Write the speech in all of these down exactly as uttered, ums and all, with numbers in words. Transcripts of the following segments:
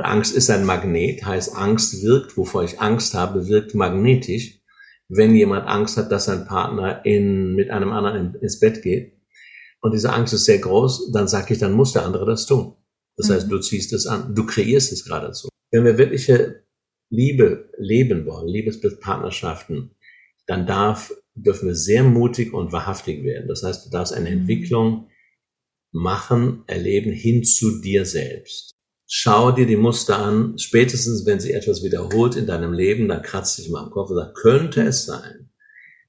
Und Angst ist ein Magnet, heißt Angst wirkt, wovor ich Angst habe, wirkt magnetisch. Wenn jemand Angst hat, dass sein Partner in, mit einem anderen in, ins Bett geht und diese Angst ist sehr groß, dann sage ich, dann muss der andere das tun. Das mhm. heißt, du ziehst es an, du kreierst es geradezu. Wenn wir wirkliche Liebe leben wollen, Liebespartnerschaften, dann darf, dürfen wir sehr mutig und wahrhaftig werden. Das heißt, du darfst eine Entwicklung machen, erleben, hin zu dir selbst. Schau dir die Muster an, spätestens wenn sie etwas wiederholt in deinem Leben, dann kratzt dich mal am Kopf und sagt, könnte es sein,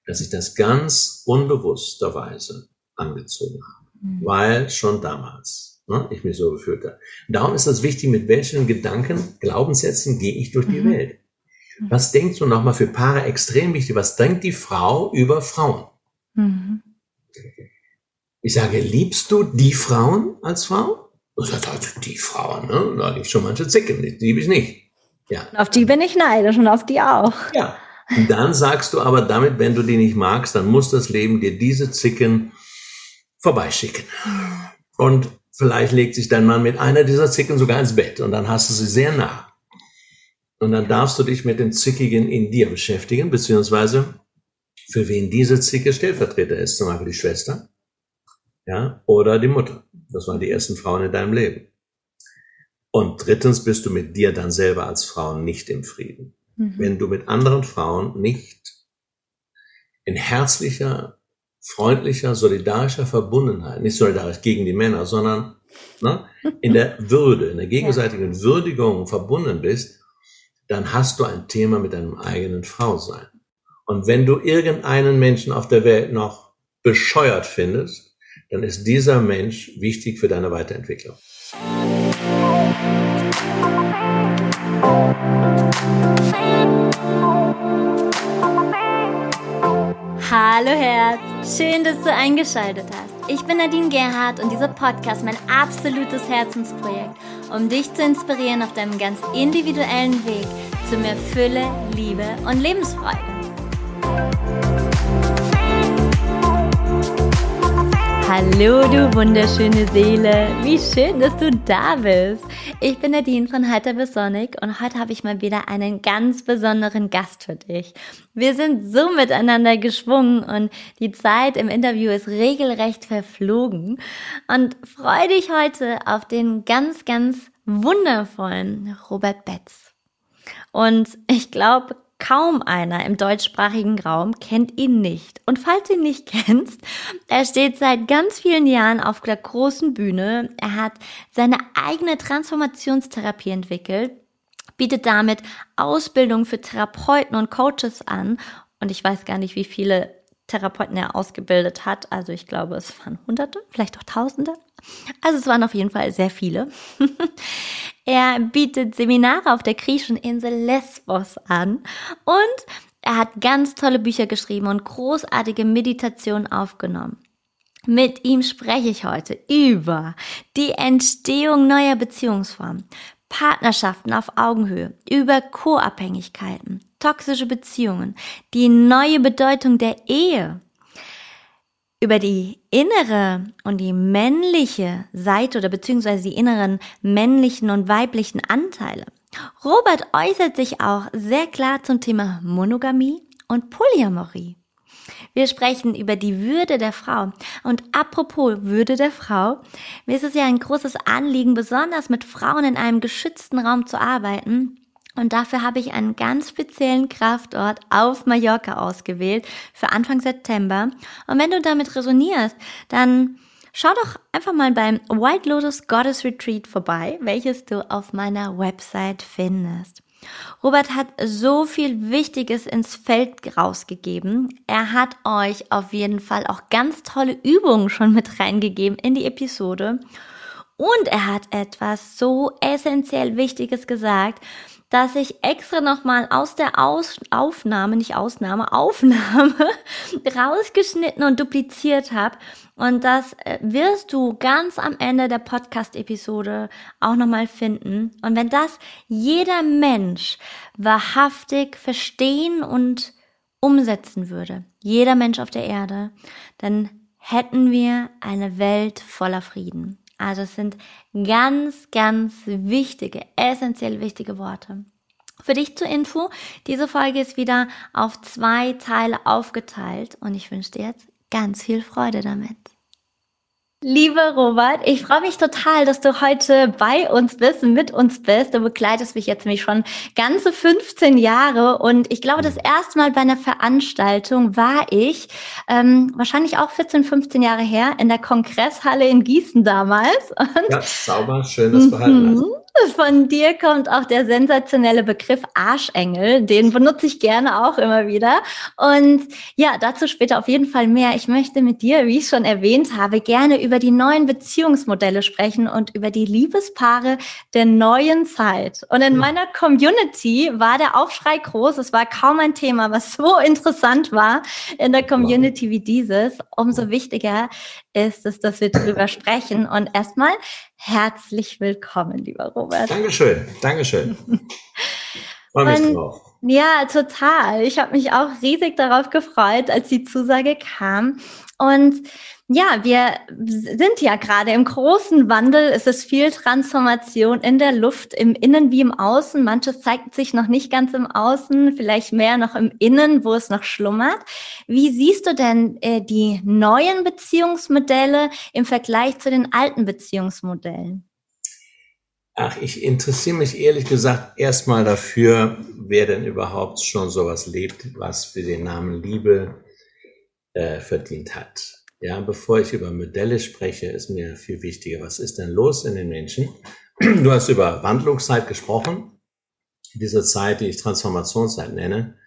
dass ich das ganz unbewussterweise angezogen habe, mhm. weil schon damals ne, ich mich so gefühlt habe. Darum ist es wichtig, mit welchen Gedanken, Glaubenssätzen gehe ich durch die mhm. Welt. Was denkst du nochmal für Paare extrem wichtig, was denkt die Frau über Frauen? Mhm. Ich sage, liebst du die Frauen als Frau? Du sagst, also die Frauen, ne? Da gibt es schon manche Zicken, die liebe ich nicht. Ja. Auf die bin ich neidisch und auf die auch. Ja. Und dann sagst du aber damit, wenn du die nicht magst, dann muss das Leben dir diese Zicken vorbeischicken. Und vielleicht legt sich dein Mann mit einer dieser Zicken sogar ins Bett und dann hast du sie sehr nah. Und dann darfst du dich mit dem Zickigen in dir beschäftigen, beziehungsweise für wen diese Zicke Stellvertreter ist, zum Beispiel die Schwester, ja, oder die Mutter. Das waren die ersten Frauen in deinem Leben. Und drittens bist du mit dir dann selber als Frau nicht im Frieden. Mhm. Wenn du mit anderen Frauen nicht in herzlicher, freundlicher, solidarischer Verbundenheit, nicht solidarisch gegen die Männer, sondern ne, in der Würde, in der gegenseitigen ja. Würdigung verbunden bist, dann hast du ein Thema mit deinem eigenen Frausein. Und wenn du irgendeinen Menschen auf der Welt noch bescheuert findest, dann ist dieser Mensch wichtig für deine Weiterentwicklung. Hallo Herz, schön, dass du eingeschaltet hast. Ich bin Nadine Gerhardt und dieser Podcast ist mein absolutes Herzensprojekt, um dich zu inspirieren auf deinem ganz individuellen Weg zu mehr Fülle, Liebe und Lebensfreude. Hallo du wunderschöne Seele, wie schön, dass du da bist. Ich bin Nadine von Heiter bis Sonic und heute habe ich mal wieder einen ganz besonderen Gast für dich. Wir sind so miteinander geschwungen und die Zeit im Interview ist regelrecht verflogen. Und freue dich heute auf den ganz, ganz wundervollen Robert Betz. Und ich glaube, kaum einer im deutschsprachigen Raum kennt ihn nicht. Und falls du ihn nicht kennst, er steht seit ganz vielen Jahren auf der großen Bühne. Er hat seine eigene Transformationstherapie entwickelt, bietet damit Ausbildung für Therapeuten und Coaches an. Und ich weiß gar nicht, wie viele Therapeuten er ausgebildet hat. Also ich glaube, es waren Hunderte, vielleicht auch Tausende. Also es waren auf jeden Fall sehr viele. Er bietet Seminare auf der griechischen Insel Lesbos an und er hat ganz tolle Bücher geschrieben und großartige Meditationen aufgenommen. Mit ihm spreche ich heute über die Entstehung neuer Beziehungsformen, Partnerschaften auf Augenhöhe, über Co-Abhängigkeiten, toxische Beziehungen, die neue Bedeutung der Ehe, über die innere und die männliche Seite oder beziehungsweise die inneren männlichen und weiblichen Anteile. Robert äußert sich auch sehr klar zum Thema Monogamie und Polyamorie. Wir sprechen über die Würde der Frau. Und apropos Würde der Frau, mir ist es ja ein großes Anliegen, besonders mit Frauen in einem geschützten Raum zu arbeiten. Und dafür habe ich einen ganz speziellen Kraftort auf Mallorca ausgewählt für Anfang September. Und wenn du damit resonierst, dann schau doch einfach mal beim White Lotus Goddess Retreat vorbei, welches du auf meiner Website findest. Robert hat so viel Wichtiges ins Feld rausgegeben. Er hat euch auf jeden Fall auch ganz tolle Übungen schon mit reingegeben in die Episode. Und er hat etwas so essentiell Wichtiges gesagt, dass ich extra nochmal aus der aus- Aufnahme, nicht Ausnahme, Aufnahme rausgeschnitten und dupliziert habe. Und das wirst du ganz am Ende der Podcast-Episode auch nochmal finden. Und wenn das jeder Mensch wahrhaftig verstehen und umsetzen würde, jeder Mensch auf der Erde, dann hätten wir eine Welt voller Frieden. Also es sind ganz, ganz wichtige, essentiell wichtige Worte. Für dich zur Info, diese Folge ist wieder auf zwei Teile aufgeteilt und ich wünsche dir jetzt ganz viel Freude damit. Lieber Robert, ich freue mich total, dass du heute bei uns bist, mit uns bist. Du begleitest mich jetzt nämlich schon ganze fünfzehn Jahre und ich glaube, das erste Mal bei einer Veranstaltung war ich, ähm, wahrscheinlich auch vierzehn, fünfzehn Jahre her, in der Kongresshalle in Gießen damals. Und ja, sauber, schön, dass du behalten hast. Von dir kommt auch der sensationelle Begriff Arschengel, den benutze ich gerne auch immer wieder. Und ja, dazu später auf jeden Fall mehr. Ich möchte mit dir, wie ich schon erwähnt habe, gerne über die neuen Beziehungsmodelle sprechen und über die Liebespaare der neuen Zeit. Und in ja. meiner Community war der Aufschrei groß. Es war kaum ein Thema, was so interessant war in der Community wow. wie dieses. Umso wichtiger ist es, dass wir drüber sprechen. Und erstmal herzlich willkommen, lieber Robert. Dankeschön, Dankeschön. Freue mich drauf. Ja, total. Ich habe mich auch riesig darauf gefreut, als die Zusage kam. Und ja, wir sind ja gerade im großen Wandel. Es ist viel Transformation in der Luft, im Innen wie im Außen. Manches zeigt sich noch nicht ganz im Außen, vielleicht mehr noch im Innen, wo es noch schlummert. Wie siehst du denn äh, die neuen Beziehungsmodelle im Vergleich zu den alten Beziehungsmodellen? Ach, ich interessiere mich ehrlich gesagt erstmal dafür, wer denn überhaupt schon sowas lebt, was für den Namen Liebe äh, verdient hat. Ja, bevor ich über Modelle spreche, ist mir viel wichtiger, was ist denn los in den Menschen? Du hast über Wandlungszeit gesprochen. Diese Zeit, die ich Transformationszeit nenne,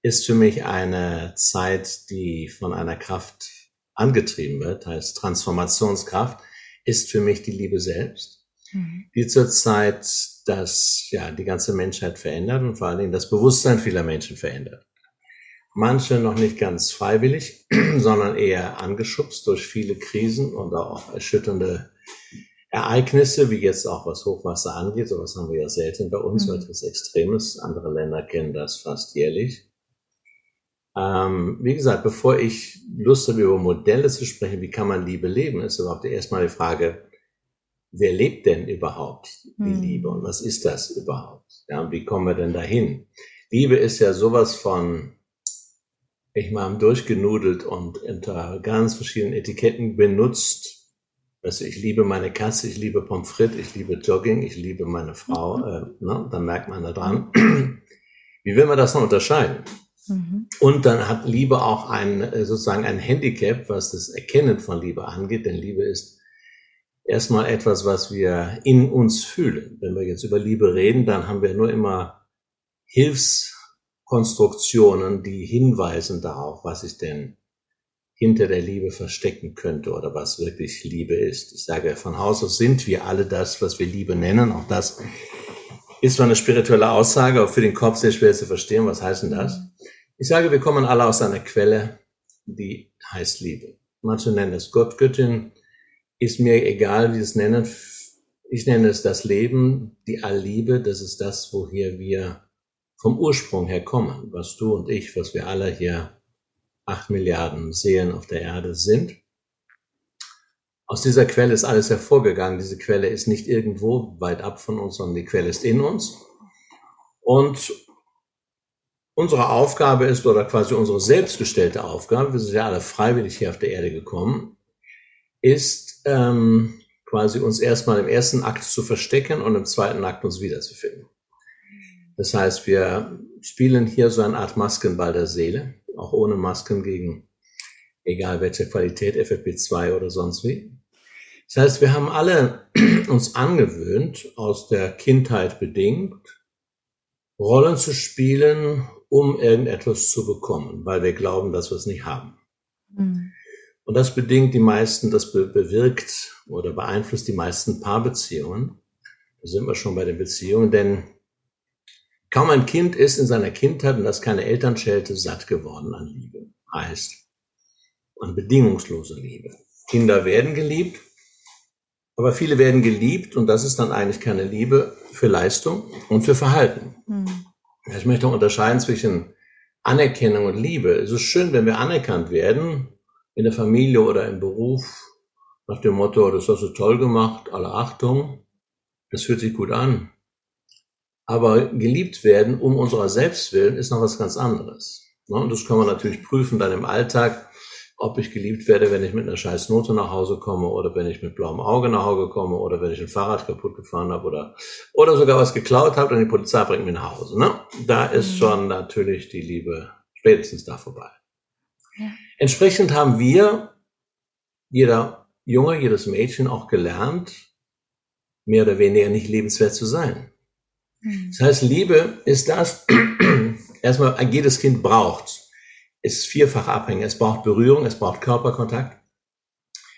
ist für mich eine Zeit, die von einer Kraft angetrieben wird, heißt Transformationskraft, ist für mich die Liebe selbst, mhm. die zurzeit das, ja, die ganze Menschheit verändert und vor allen Dingen das Bewusstsein vieler Menschen verändert. Manche noch nicht ganz freiwillig, sondern eher angeschubst durch viele Krisen und auch erschütternde Ereignisse, wie jetzt auch was Hochwasser angeht. Sowas haben wir ja selten bei uns, mhm. etwas Extremes. Andere Länder kennen das fast jährlich. Ähm, wie gesagt, bevor ich Lust habe, über Modelle zu sprechen, wie kann man Liebe leben, ist überhaupt erstmal die Frage, wer lebt denn überhaupt die mhm. Liebe und was ist das überhaupt? Ja, und wie kommen wir denn dahin? Liebe ist ja sowas von... ich mal durchgenudelt und unter ganz verschiedenen Etiketten benutzt. Also ich liebe meine Katze, ich liebe Pommes frites, ich liebe Jogging, ich liebe meine Frau. Mhm. Äh, ne? Dann merkt man da dran. Wie will man das noch unterscheiden? Mhm. Und dann hat Liebe auch ein sozusagen ein Handicap, was das Erkennen von Liebe angeht. Denn Liebe ist erstmal etwas, was wir in uns fühlen. Wenn wir jetzt über Liebe reden, dann haben wir nur immer Hilfs Konstruktionen, die hinweisen darauf, was ich denn hinter der Liebe verstecken könnte oder was wirklich Liebe ist. Ich sage, von Haus aus sind wir alle das, was wir Liebe nennen. Auch das ist zwar eine spirituelle Aussage, aber für den Kopf sehr schwer zu verstehen. Was heißt denn das? Ich sage, wir kommen alle aus einer Quelle, die heißt Liebe. Manche nennen es Gott, Göttin. Ist mir egal, wie sie es nennen. Ich nenne es das Leben, die Allliebe. Das ist das, woher wir vom Ursprung her kommen, was du und ich, was wir alle hier, acht Milliarden Seelen auf der Erde sind. Aus dieser Quelle ist alles hervorgegangen. Diese Quelle ist nicht irgendwo weit ab von uns, sondern die Quelle ist in uns. Und unsere Aufgabe ist, oder quasi unsere selbstgestellte Aufgabe, wir sind ja alle freiwillig hier auf der Erde gekommen, ist ähm, quasi uns erstmal im ersten Akt zu verstecken und im zweiten Akt uns wiederzufinden. Das heißt, wir spielen hier so eine Art Maskenball der Seele, auch ohne Masken gegen egal welche Qualität, F F P zwei oder sonst wie. Das heißt, wir haben alle uns angewöhnt, aus der Kindheit bedingt, Rollen zu spielen, um irgendetwas zu bekommen, weil wir glauben, dass wir es nicht haben. Mhm. Und das bedingt die meisten, das be- bewirkt oder beeinflusst die meisten Paarbeziehungen. Da sind wir schon bei den Beziehungen, denn kaum ein Kind ist in seiner Kindheit, und das keine Elternschelte, satt geworden an Liebe. Heißt, an bedingungslose Liebe. Kinder werden geliebt, aber viele werden geliebt und das ist dann eigentlich keine Liebe für Leistung und für Verhalten. Mhm. Ich möchte unterscheiden zwischen Anerkennung und Liebe. Es ist schön, wenn wir anerkannt werden, in der Familie oder im Beruf nach dem Motto, das hast du toll gemacht, alle Achtung, das fühlt sich gut an. Aber geliebt werden um unserer selbst willen ist noch was ganz anderes. Und das kann man natürlich prüfen dann im Alltag, ob ich geliebt werde, wenn ich mit einer scheiß Note nach Hause komme oder wenn ich mit blauem Auge nach Hause komme oder wenn ich ein Fahrrad kaputt gefahren habe oder oder sogar was geklaut habe und die Polizei bringt mich nach Hause. Ne? Da ist schon natürlich die Liebe spätestens da vorbei. Ja. Entsprechend haben wir, jeder Junge, jedes Mädchen auch gelernt, mehr oder weniger nicht liebenswert zu sein. Mhm. Das heißt, Liebe ist das, erstmal jedes Kind braucht. Ist vierfach abhängig. Es braucht Berührung, es braucht Körperkontakt.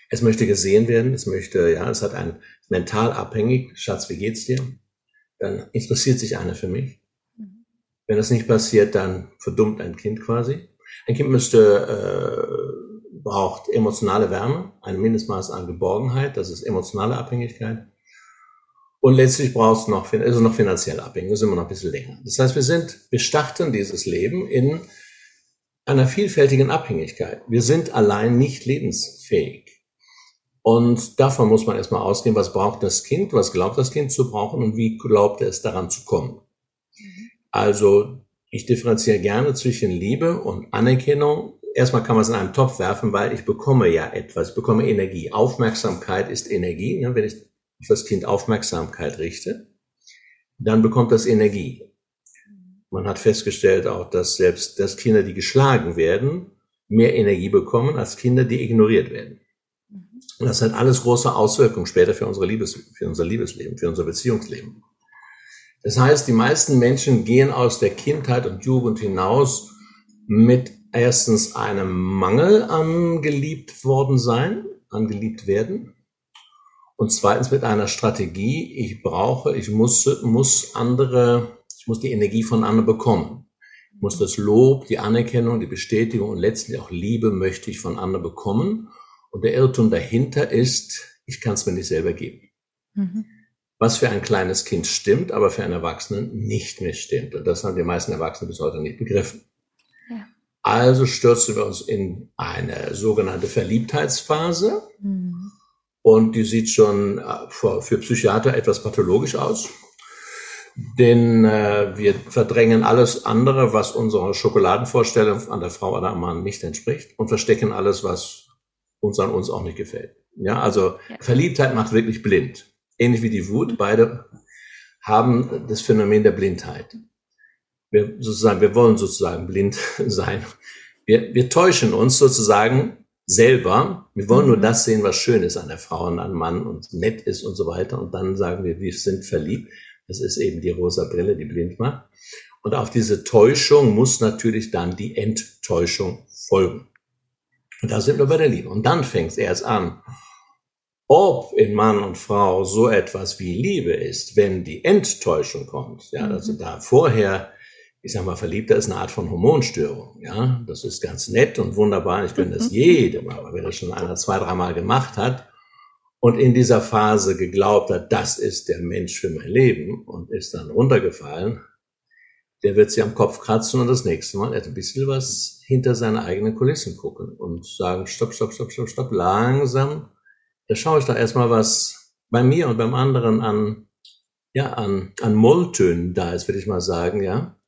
Es möchte gesehen werden, es möchte, ja, es hat einen mental abhängig. Schatz, wie geht's dir? Dann interessiert sich einer für mich. Mhm. Wenn das nicht passiert, dann verdummt ein Kind quasi. Ein Kind müsste, äh, braucht emotionale Wärme, ein Mindestmaß an Geborgenheit, das ist emotionale Abhängigkeit. Und letztlich braucht es noch, also noch finanzielle Abhängigkeit, das ist immer noch ein bisschen länger. Das heißt, wir sind, wir starten dieses Leben in einer vielfältigen Abhängigkeit. Wir sind allein nicht lebensfähig. Und davon muss man erstmal ausgehen, was braucht das Kind, was glaubt das Kind zu brauchen und wie glaubt es daran zu kommen. Mhm. Also ich differenziere gerne zwischen Liebe und Anerkennung. Erstmal kann man es in einen Topf werfen, weil ich bekomme ja etwas, ich bekomme Energie. Aufmerksamkeit ist Energie. Wenn ich auf das Kind Aufmerksamkeit richte, dann bekommt das Energie. Man hat festgestellt auch, dass selbst dass Kinder, die geschlagen werden, mehr Energie bekommen als Kinder, die ignoriert werden. Und das hat alles große Auswirkungen später für, unsere Liebes, für unser Liebesleben, für unser Beziehungsleben. Das heißt, die meisten Menschen gehen aus der Kindheit und Jugend hinaus mit erstens einem Mangel an geliebt worden sein, an geliebt werden. Und zweitens mit einer Strategie, ich brauche, ich muss, muss andere... Ich muss die Energie von anderen bekommen. Ich muss das Lob, die Anerkennung, die Bestätigung und letztendlich auch Liebe möchte ich von anderen bekommen. Und der Irrtum dahinter ist, ich kann es mir nicht selber geben. Mhm. Was für ein kleines Kind stimmt, aber für einen Erwachsenen nicht mehr stimmt. Und das haben die meisten Erwachsenen bis heute nicht begriffen. Ja. Also stürzen wir uns in eine sogenannte Verliebtheitsphase. Mhm. Und die sieht schon für Psychiater etwas pathologisch aus. Denn äh, wir verdrängen alles andere, was unserer Schokoladenvorstellung an der Frau oder am Mann nicht entspricht und verstecken alles, was uns an uns auch nicht gefällt. Ja, also ja. Verliebtheit macht wirklich blind. Ähnlich wie die Wut, beide haben das Phänomen der Blindheit. Wir, sozusagen, wir wollen sozusagen blind sein. Wir, wir täuschen uns sozusagen selber. Wir wollen nur das sehen, was schön ist an der Frau und an Mann und nett ist und so weiter. Und dann sagen wir, wir sind verliebt. Das ist eben die rosa Brille, die blind macht. Und auf diese Täuschung muss natürlich dann die Enttäuschung folgen. Und da sind wir bei der Liebe. Und dann fängt es erst an, ob in Mann und Frau so etwas wie Liebe ist, wenn die Enttäuschung kommt. Ja, also da vorher, ich sag mal, Verliebter ist eine Art von Hormonstörung. Ja, das ist ganz nett und wunderbar. Ich gönne das jedem, aber wenn das schon einer zwei, dreimal gemacht hat, und in dieser Phase geglaubt hat, das ist der Mensch für mein Leben und ist dann runtergefallen, der wird sich am Kopf kratzen und das nächste Mal ein bisschen was hinter seine eigenen Kulissen gucken und sagen, stopp, stopp, stopp, stopp, stopp, langsam. Da schaue ich doch erstmal, was bei mir und beim anderen an, ja, an, an Molltönen da ist, würde ich mal sagen, ja.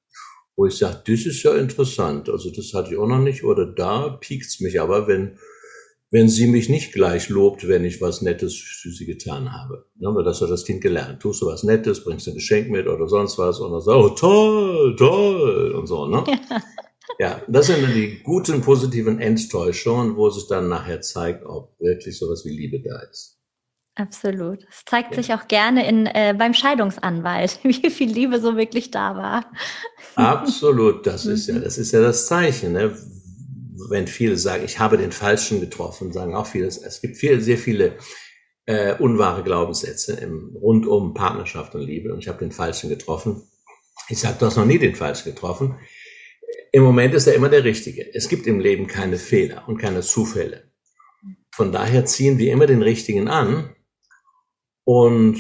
Wo ich sage, das ist ja interessant, also das hatte ich auch noch nicht oder da piekt's mich aber, wenn wenn sie mich nicht gleich lobt, wenn ich was Nettes für sie getan habe. Aber das hat das Kind gelernt. Tust du was Nettes, bringst ein Geschenk mit oder sonst was und dann so, oh, toll, toll und so, ne? Ja. Ja, das sind dann die guten, positiven Enttäuschungen, wo sich dann nachher zeigt, ob wirklich sowas wie Liebe da ist. Absolut. Es zeigt ja. sich auch gerne in, äh, beim Scheidungsanwalt, wie viel Liebe so wirklich da war. Absolut, das ist ja, das ist ja das Zeichen, ne? Wenn viele sagen, ich habe den Falschen getroffen, sagen auch viele, es gibt viele, sehr viele äh, unwahre Glaubenssätze im, rund um Partnerschaft und Liebe und ich habe den Falschen getroffen. Ich sage, du hast noch nie den Falschen getroffen. Im Moment ist er immer der Richtige. Es gibt im Leben keine Fehler und keine Zufälle. Von daher ziehen wir immer den Richtigen an und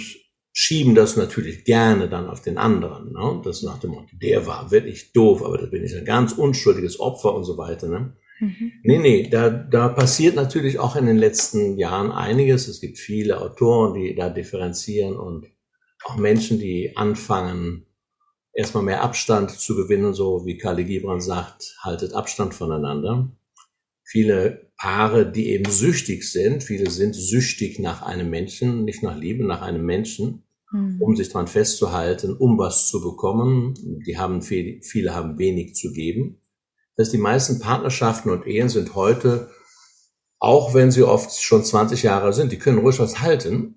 schieben das natürlich gerne dann auf den anderen. Ne? Das nach dem Motto, der war wirklich doof, aber da bin ich ein ganz unschuldiges Opfer und so weiter. Ne? Mhm. Nee, nee, da, da passiert natürlich auch in den letzten Jahren einiges. Es gibt viele Autoren, die da differenzieren und auch Menschen, die anfangen, erstmal mehr Abstand zu gewinnen, so wie Kalle Gibran sagt, haltet Abstand voneinander. Viele Paare, die eben süchtig sind, viele sind süchtig nach einem Menschen, nicht nach Liebe, nach einem Menschen, mhm. um sich dran festzuhalten, um was zu bekommen. Die haben viel, viele haben wenig zu geben. Das heißt, die meisten Partnerschaften und Ehen sind heute, auch wenn sie oft schon zwanzig Jahre sind, die können ruhig was halten,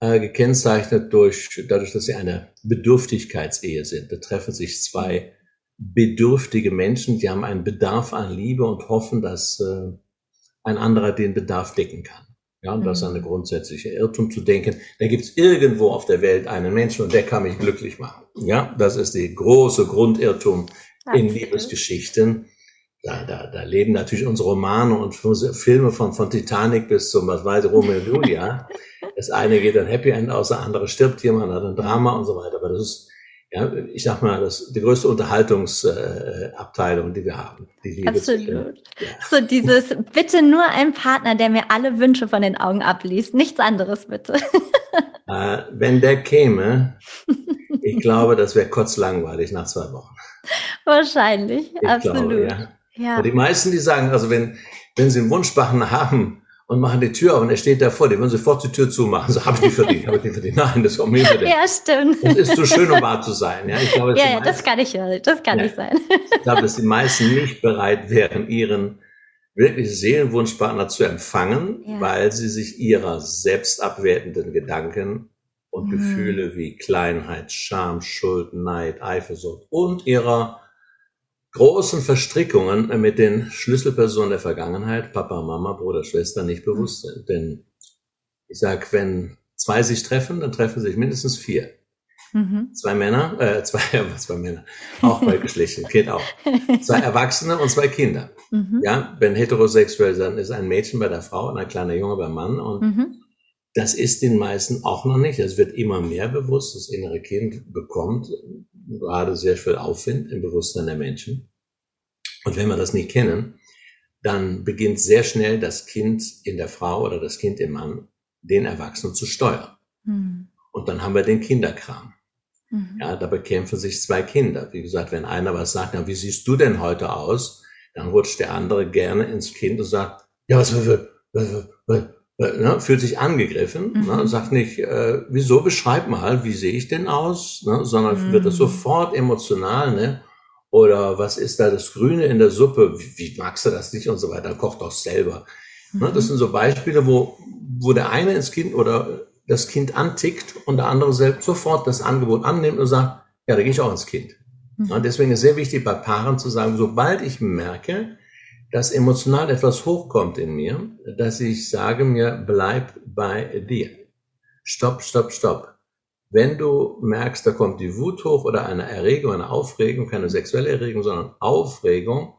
äh, gekennzeichnet durch, dadurch, dass sie eine Bedürftigkeitsehe sind. Da treffen sich zwei bedürftige Menschen, die haben einen Bedarf an Liebe und hoffen, dass äh, ein anderer den Bedarf decken kann. Ja, und das ist eine grundsätzliche Irrtum zu denken, da gibt es irgendwo auf der Welt einen Menschen und der kann mich glücklich machen. Ja, das ist der große Grundirrtum in Liebesgeschichten. Da, da, da leben natürlich unsere Romane und Filme von, von Titanic bis zum, was weiß ich, Romeo und Julia. Das eine geht ein Happy End aus, der andere stirbt jemand, hat ein Drama und so weiter. Aber das ist, ja, ich sag mal, das ist die größte Unterhaltungsabteilung, äh, die wir haben. Die Absolut. Ja. So dieses, bitte nur ein Partner, der mir alle Wünsche von den Augen abliest. Nichts anderes, bitte. Äh, wenn der käme, ich glaube, das wäre kotzlangweilig nach zwei Wochen. Wahrscheinlich, ich absolut. Glaube, ja. Ja. Und die meisten, die sagen, also wenn, wenn sie einen Wunschpartner haben, und machen die Tür auf und er steht davor, die würden sofort die Tür zumachen. So, habe ich nicht verdient, habe ich nicht verdient. Nein, das kommt mir nicht. Ja, stimmt. Es ist zu schön, um wahr zu sein. Ja, ich glaube, ja, ja meisten, das kann ich ja, das kann ja. nicht sein. Ich glaube, dass die meisten nicht bereit wären, ihren wirklich Seelenwunschpartner zu empfangen, ja. weil sie sich ihrer selbstabwertenden Gedanken und mhm. Gefühle wie Kleinheit, Scham, Schuld, Neid, Eifersucht und ihrer großen Verstrickungen mit den Schlüsselpersonen der Vergangenheit, Papa, Mama, Bruder, Schwester, nicht bewusst sind. Denn ich sag, wenn zwei sich treffen, dann treffen sich mindestens vier. Mhm. Zwei Männer, äh, zwei, zwei Männer, auch bei Geschlechtern, geht auch. Zwei Erwachsene und zwei Kinder. Mhm. Ja, wenn heterosexuell sind, ist ein Mädchen bei der Frau und ein kleiner Junge beim Mann. Und mhm. das ist den meisten auch noch nicht. Es wird immer mehr bewusst, das innere Kind bekommt gerade sehr viel Aufwind im Bewusstsein der Menschen. Und wenn wir das nicht kennen, dann beginnt sehr schnell das Kind in der Frau oder das Kind im Mann, den Erwachsenen zu steuern. Mhm. Und dann haben wir den Kinderkram. Mhm. Ja, da bekämpfen sich zwei Kinder. Wie gesagt, wenn einer was sagt, na, wie siehst du denn heute aus? Dann rutscht der andere gerne ins Kind und sagt, ja, was für, was für, Ne, fühlt sich angegriffen, mhm. ne, sagt nicht, äh, wieso, beschreib mal, wie sehe ich denn aus, ne, sondern mhm. wird das sofort emotional, ne? Oder was ist da das Grüne in der Suppe, wie, wie magst du das nicht und so weiter, koch doch selber. Mhm. Ne, das sind so Beispiele, wo, wo der eine ins Kind oder das Kind antickt und der andere selbst sofort das Angebot annimmt und sagt, ja, da gehe ich auch ins Kind. Mhm. Ne, deswegen ist sehr wichtig bei Paaren zu sagen, sobald ich merke, dass emotional etwas hochkommt in mir, dass ich sage mir, bleib bei dir. Stopp, stopp, stopp. Wenn du merkst, da kommt die Wut hoch oder eine Erregung, eine Aufregung, keine sexuelle Erregung, sondern Aufregung,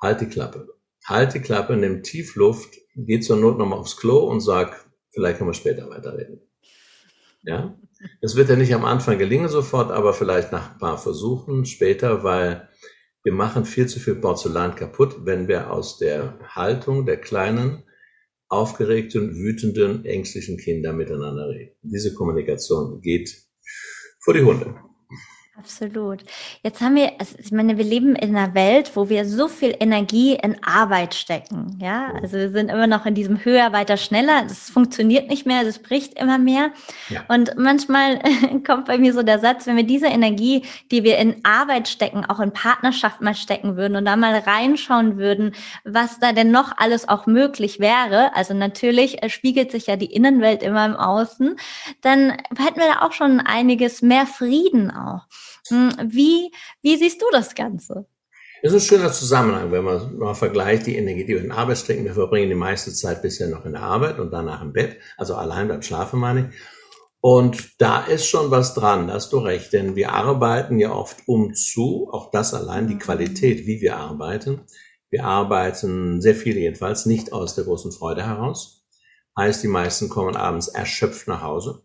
halt die Klappe. Halt die Klappe, nimm tief Luft, geh zur Not nochmal aufs Klo und sag, vielleicht können wir später weiterreden. Ja? Das wird ja nicht am Anfang gelingen sofort, aber vielleicht nach ein paar Versuchen später, weil wir machen viel zu viel Porzellan kaputt, wenn wir aus der Haltung der kleinen, aufgeregten, wütenden, ängstlichen Kinder miteinander reden. Diese Kommunikation geht vor die Hunde. Absolut. Jetzt haben wir, also ich meine, wir leben in einer Welt, wo wir so viel Energie in Arbeit stecken. Ja, also wir sind immer noch in diesem höher, weiter, schneller. Das funktioniert nicht mehr, das bricht immer mehr. Ja. Und manchmal kommt bei mir so der Satz, wenn wir diese Energie, die wir in Arbeit stecken, auch in Partnerschaft mal stecken würden und da mal reinschauen würden, was da denn noch alles auch möglich wäre. Also natürlich spiegelt sich ja die Innenwelt immer im Außen. Dann hätten wir da auch schon einiges mehr Frieden auch. Wie, wie siehst du das Ganze? Das ist ein schöner Zusammenhang, wenn man mal vergleicht, die Energie, die wir in Arbeit stecken. Wir verbringen die meiste Zeit bisher noch in der Arbeit und danach im Bett, also allein beim Schlafen meine ich. Und da ist schon was dran, da hast du recht, denn wir arbeiten ja oft um zu, auch das allein, die Qualität, wie wir arbeiten. Wir arbeiten, sehr viele jedenfalls, nicht aus der großen Freude heraus. Heißt, die meisten kommen abends erschöpft nach Hause.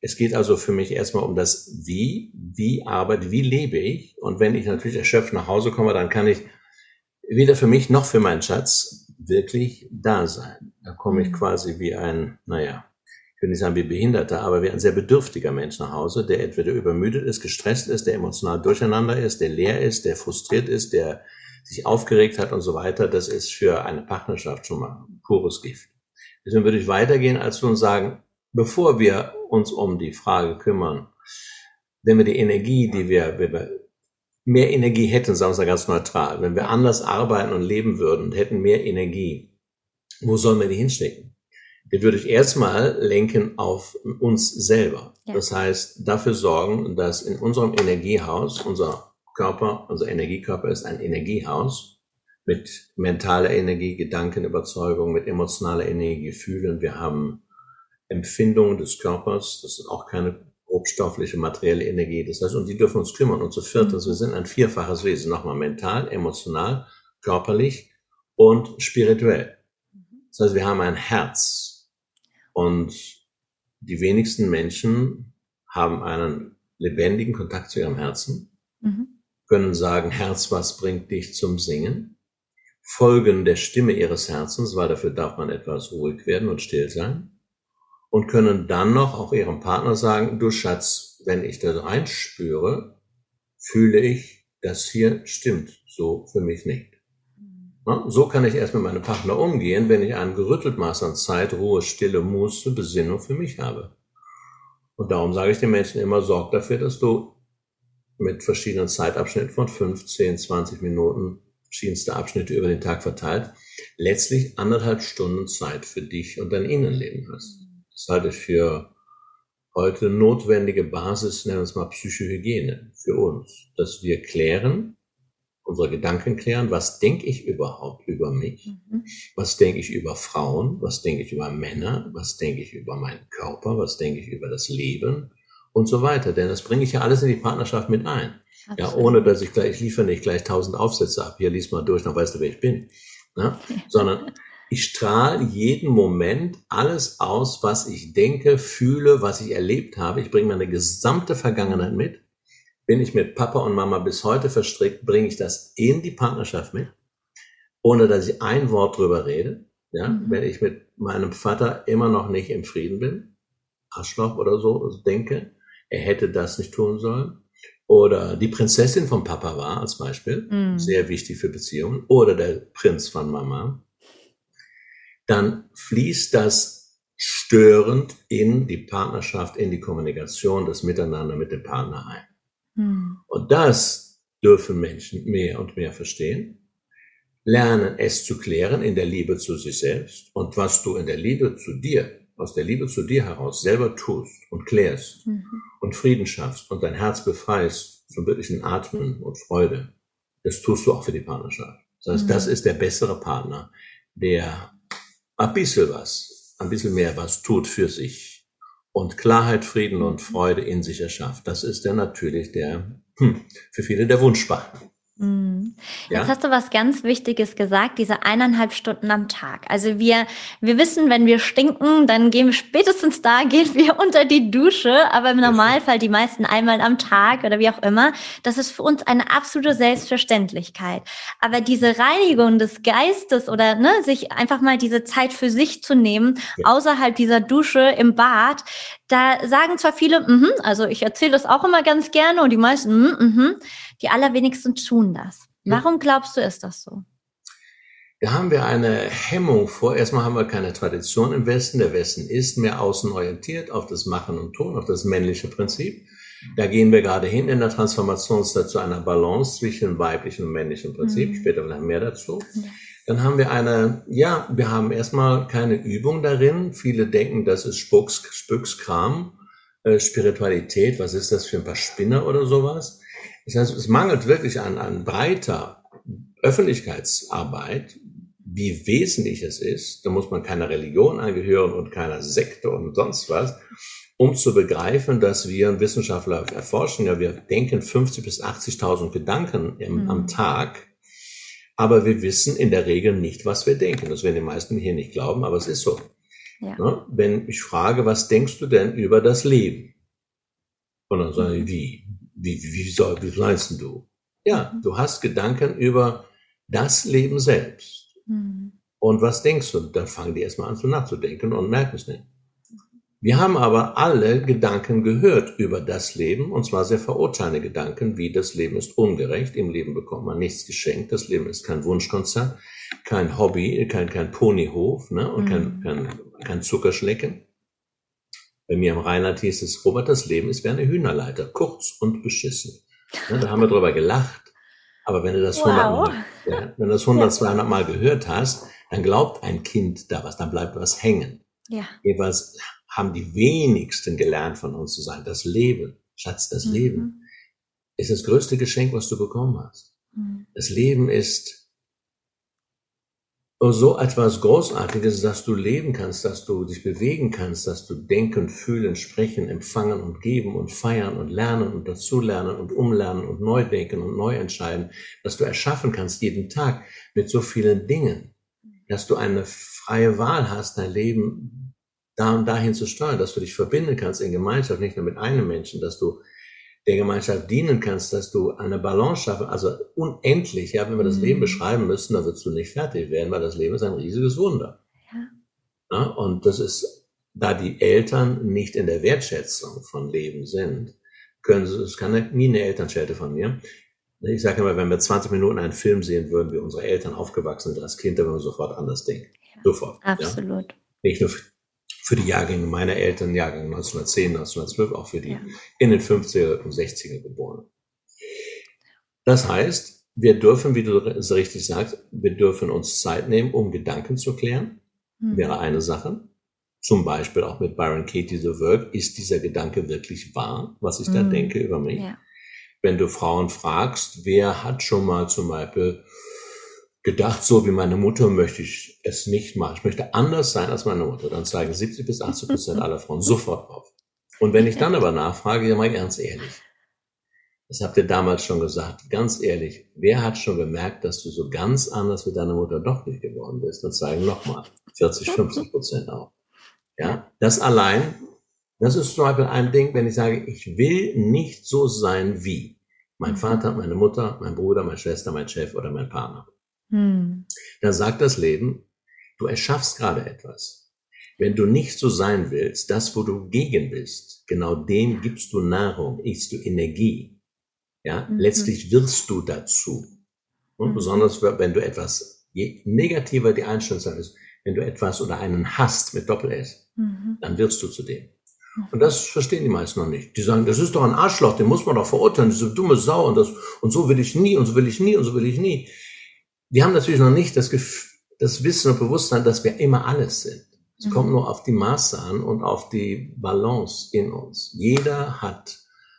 Es geht also für mich erstmal um das Wie, wie arbeite, wie lebe ich. Und wenn ich natürlich erschöpft nach Hause komme, dann kann ich weder für mich noch für meinen Schatz wirklich da sein. Da komme ich quasi wie ein, naja, ich will nicht sagen wie Behinderter, aber wie ein sehr bedürftiger Mensch nach Hause, der entweder übermüdet ist, gestresst ist, der emotional durcheinander ist, der leer ist, der frustriert ist, der sich aufgeregt hat und so weiter. Das ist für eine Partnerschaft schon mal pures Gift. Deswegen würde ich weitergehen, als nun sagen, bevor wir uns um die Frage kümmern, wenn wir die Energie, die wir, wenn wir mehr Energie hätten, sagen wir es mal ganz neutral, wenn wir anders arbeiten und leben würden und hätten mehr Energie, wo sollen wir die hinstecken? Die würde ich erstmal lenken auf uns selber. Ja. Das heißt, dafür sorgen, dass in unserem Energiehaus, unser Körper, unser Energiekörper ist ein Energiehaus mit mentaler Energie, Gedanken, Überzeugung, mit emotionaler Energie, Gefühlen. Wir haben Empfindungen des Körpers, das ist auch keine grobstoffliche, materielle Energie. Das heißt, und die dürfen uns kümmern. Und zu viert, wir sind ein vierfaches Wesen. Nochmal mental, emotional, körperlich und spirituell. Das heißt, wir haben ein Herz. Und die wenigsten Menschen haben einen lebendigen Kontakt zu ihrem Herzen. Mhm. Können sagen, Herz, was bringt dich zum Singen? Folgen der Stimme ihres Herzens, weil dafür darf man etwas ruhig werden und still sein. Und können dann noch auch ihrem Partner sagen, du Schatz, wenn ich da reinspüre, fühle ich, das hier stimmt, so für mich nicht. Na, so kann ich erst mit meinem Partner umgehen, wenn ich ein gerüttelt Maß an Zeit, Ruhe, Stille, Muße, Besinnung für mich habe. Und darum sage ich den Menschen immer, sorg dafür, dass du mit verschiedenen Zeitabschnitten von fünf, zehn, zwanzig Minuten, verschiedenste Abschnitte über den Tag verteilt, letztlich anderthalb Stunden Zeit für dich und dein Innenleben hast. Das halte ich für heute notwendige Basis, nennen wir es mal Psychohygiene für uns, dass wir klären, unsere Gedanken klären, was denke ich überhaupt über mich, mhm. was denke ich über Frauen, was denke ich über Männer, was denke ich über meinen Körper, was denke ich über das Leben und so weiter. Denn das bringe ich ja alles in die Partnerschaft mit ein. Ja, ohne dass ich gleich, ich liefere nicht gleich tausend Aufsätze ab, hier lies mal durch, dann weißt du, wer ich bin. Ja? Okay. Sondern ich strahle jeden Moment alles aus, was ich denke, fühle, was ich erlebt habe. Ich bringe meine gesamte Vergangenheit mit. Bin ich mit Papa und Mama bis heute verstrickt, bringe ich das in die Partnerschaft mit, ohne dass ich ein Wort drüber rede. Ja, mhm. Wenn ich mit meinem Vater immer noch nicht im Frieden bin, Arschloch oder so, also denke, er hätte das nicht tun sollen. Oder die Prinzessin von Papa war als Beispiel, mhm. sehr wichtig für Beziehungen. Oder der Prinz von Mama. Dann fließt das störend in die Partnerschaft, in die Kommunikation, das Miteinander mit dem Partner ein. Hm. Und das dürfen Menschen mehr und mehr verstehen, lernen es zu klären in der Liebe zu sich selbst und was du in der Liebe zu dir, aus der Liebe zu dir heraus selber tust und klärst mhm. und Frieden schaffst und dein Herz befreist zum wirklichen Atmen und Freude, das tust du auch für die Partnerschaft. Das heißt, mhm. das ist der bessere Partner, der ein bisschen was, ein bisschen mehr was tut für sich und Klarheit, Frieden und Freude in sich erschafft. Das ist dann natürlich der, hm, für viele der Wunschpartner. Jetzt ja? hast du was ganz Wichtiges gesagt, diese eineinhalb Stunden am Tag. Also wir wir wissen, wenn wir stinken, dann gehen wir spätestens da, gehen wir unter die Dusche, aber im Normalfall die meisten einmal am Tag oder wie auch immer. Das ist für uns eine absolute Selbstverständlichkeit. Aber diese Reinigung des Geistes oder ne, sich einfach mal diese Zeit für sich zu nehmen, ja. außerhalb dieser Dusche im Bad, da sagen zwar viele, mm-hmm, also ich erzähle das auch immer ganz gerne und die meisten, mm-hmm, die allerwenigsten tun das. Warum glaubst du, ist das so? Da haben wir eine Hemmung vor. Erstmal haben wir keine Tradition im Westen. Der Westen ist mehr außenorientiert auf das Machen und Tun, auf das männliche Prinzip. Da gehen wir gerade hin in der Transformationszeit zu einer Balance zwischen weiblichem und männlichem Prinzip. Mhm. Später vielleicht mehr dazu. Ja. Dann haben wir eine, ja, wir haben erstmal keine Übung darin. Viele denken, das ist Spucks, Spückskram, äh, Spiritualität. Was ist das für ein paar Spinner oder sowas? Das heißt, es mangelt wirklich an, an breiter Öffentlichkeitsarbeit, wie wesentlich es ist. Da muss man keiner Religion angehören und keiner Sekte und sonst was, um zu begreifen, dass wir Wissenschaftler erforschen. Ja, wir denken fünfzig bis achtzigtausend Gedanken im, mhm. am Tag, aber wir wissen in der Regel nicht, was wir denken. Das werden die meisten hier nicht glauben, aber es ist so. Ja. Ne? Wenn ich frage, was denkst du denn über das Leben? Und dann sage ich, wie? Wie, wie, wie, wie meinst du? Ja, du hast Gedanken über das Leben selbst. Mhm. Und was denkst du? Dann fangen die erstmal an zu nachzudenken und merken es nicht. Wir haben aber alle Gedanken gehört über das Leben, und zwar sehr verurteilende Gedanken, wie das Leben ist ungerecht, im Leben bekommt man nichts geschenkt, das Leben ist kein Wunschkonzert, kein Hobby, kein, kein Ponyhof, ne, und mhm. kein, kein, kein Zuckerschlecken. Bei mir im Rheinland hieß es, Robert, das Leben ist wie eine Hühnerleiter, kurz und beschissen. Ne, da haben wir drüber gelacht, aber wenn du das, wow. hundert, ja, wenn du das hundert, zweihundert Mal gehört hast, dann glaubt ein Kind da was, dann bleibt was hängen. Ja. Jeweils haben die wenigsten gelernt von uns zu sagen, das Leben, Schatz, das mhm. Leben ist das größte Geschenk, was du bekommen hast. Mhm. Das Leben ist so etwas Großartiges, dass du leben kannst, dass du dich bewegen kannst, dass du denken, fühlen, sprechen, empfangen und geben und feiern und lernen und dazulernen und umlernen und neu denken und neu entscheiden, dass du erschaffen kannst jeden Tag mit so vielen Dingen, dass du eine freie Wahl hast, dein Leben da und dahin zu steuern, dass du dich verbinden kannst in Gemeinschaft, nicht nur mit einem Menschen, dass du der Gemeinschaft dienen kannst, dass du eine Balance schaffen, also unendlich, ja, wenn wir das mhm. Leben beschreiben müssen, dann wirst du nicht fertig werden, weil das Leben ist ein riesiges Wunder. Ja. Ja, und das ist, da die Eltern nicht in der Wertschätzung von Leben sind, können sie, es kann nie eine Elternschelte von mir. Ich sage immer, wenn wir zwanzig Minuten einen Film sehen würden, wie unsere Eltern aufgewachsen sind als Kind, dann würden wir sofort anders denken. Ja. Sofort. Absolut. Ja? Nicht nur für die Jahrgänge meiner Eltern, Jahrgang neunzehnhundertzehn, neunzehnhundertzwölf, auch für die ja. in den fünfziger und sechziger Geborenen. Das heißt, wir dürfen, wie du es richtig sagst, wir dürfen uns Zeit nehmen, um Gedanken zu klären, mhm. wäre eine Sache. Zum Beispiel auch mit Byron Katie, The Work, ist dieser Gedanke wirklich wahr, was ich mhm. da denke über mich? Ja. Wenn du Frauen fragst, wer hat schon mal zum Beispiel gedacht, so wie meine Mutter möchte ich es nicht machen. Ich möchte anders sein als meine Mutter. Dann zeigen siebzig bis achtzig Prozent aller Frauen sofort auf. Und wenn ich dann aber nachfrage, ja, mal ganz ehrlich, das habt ihr damals schon gesagt, ganz ehrlich, wer hat schon gemerkt, dass du so ganz anders mit deiner Mutter doch nicht geworden bist? Dann zeigen nochmal vierzig, fünfzig Prozent auf. Ja, das allein, das ist zum Beispiel ein Ding, wenn ich sage, ich will nicht so sein wie mein Vater, meine Mutter, mein Bruder, meine Schwester, mein Chef oder mein Partner. Hm. Dann sagt das Leben, du erschaffst gerade etwas. Wenn du nicht so sein willst, das, wo du gegen bist, genau dem gibst du Nahrung, isst du Energie. Ja, mhm. letztlich wirst du dazu. Und mhm. besonders, wenn du etwas, je negativer die Einstellung ist, wenn du etwas oder einen hasst mit Doppel-S, mhm. dann wirst du zu dem. Und das verstehen die meisten noch nicht. Die sagen, das ist doch ein Arschloch, den muss man doch verurteilen, diese dumme Sau und das, und so will ich nie, und so will ich nie, und so will ich nie. Wir haben natürlich noch nicht das, das Wissen und Bewusstsein, dass wir immer alles sind. Es mhm. kommt nur auf die Maße an und auf die Balance in uns. Jeder hat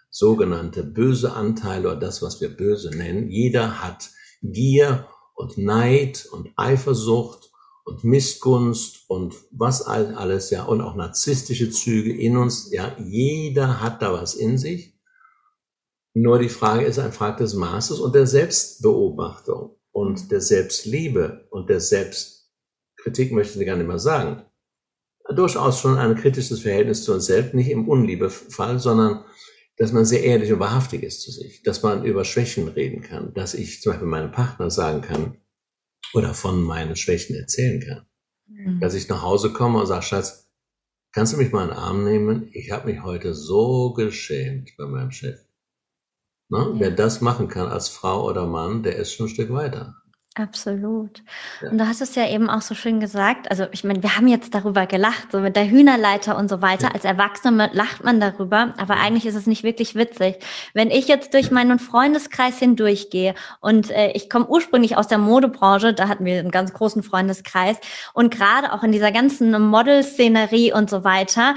sogenannte böse Anteile oder das, was wir böse nennen. Jeder hat Gier und Neid und Eifersucht und Missgunst und was alles, ja, und auch narzisstische Züge in uns. Ja, jeder hat da was in sich. Nur die Frage ist eine Frage des Maßes und der Selbstbeobachtung. Und der Selbstliebe und der Selbstkritik möchte ich gar nicht mehr sagen. Durchaus schon ein kritisches Verhältnis zu uns selbst, nicht im Unliebefall, sondern dass man sehr ehrlich und wahrhaftig ist zu sich, dass man über Schwächen reden kann, dass ich zum Beispiel meinem Partner sagen kann oder von meinen Schwächen erzählen kann. Mhm. Dass ich nach Hause komme und sage, Schatz, kannst du mich mal in den Arm nehmen? Ich habe mich heute so geschämt bei meinem Chef. Ne? Ja. Wer das machen kann als Frau oder Mann, der ist schon ein Stück weiter. Absolut. Ja. Und du hast es ja eben auch so schön gesagt, also ich meine, wir haben jetzt darüber gelacht, so mit der Hühnerleiter und so weiter. Ja. Als Erwachsene lacht man darüber, aber eigentlich ist es nicht wirklich witzig. Wenn ich jetzt durch meinen Freundeskreis hindurchgehe und äh, ich komme ursprünglich aus der Modebranche, da hatten wir einen ganz großen Freundeskreis und gerade auch in dieser ganzen Model-Szenerie und so weiter,